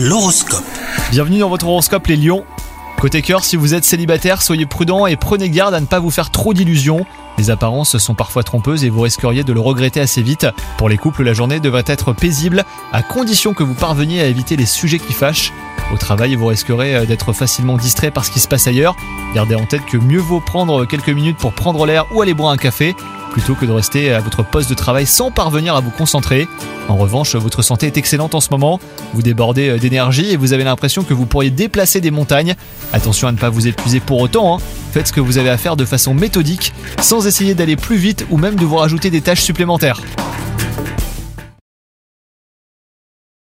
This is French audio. L'horoscope. Bienvenue dans votre horoscope les lions. Côté cœur, si vous êtes célibataire, soyez prudent et prenez garde à ne pas vous faire trop d'illusions. Les apparences sont parfois trompeuses et vous risqueriez de le regretter assez vite. Pour les couples, la journée devrait être paisible, à condition que vous parveniez à éviter les sujets qui fâchent. Au travail, vous risquerez d'être facilement distrait par ce qui se passe ailleurs. Gardez en tête que mieux vaut prendre quelques minutes pour prendre l'air ou aller boire un café, plutôt que de rester à votre poste de travail sans parvenir à vous concentrer. En revanche, votre santé est excellente en ce moment. Vous débordez d'énergie et vous avez l'impression que vous pourriez déplacer des montagnes. Attention à ne pas vous épuiser pour autant, Faites ce que vous avez à faire de façon méthodique, sans essayer d'aller plus vite ou même de vous rajouter des tâches supplémentaires.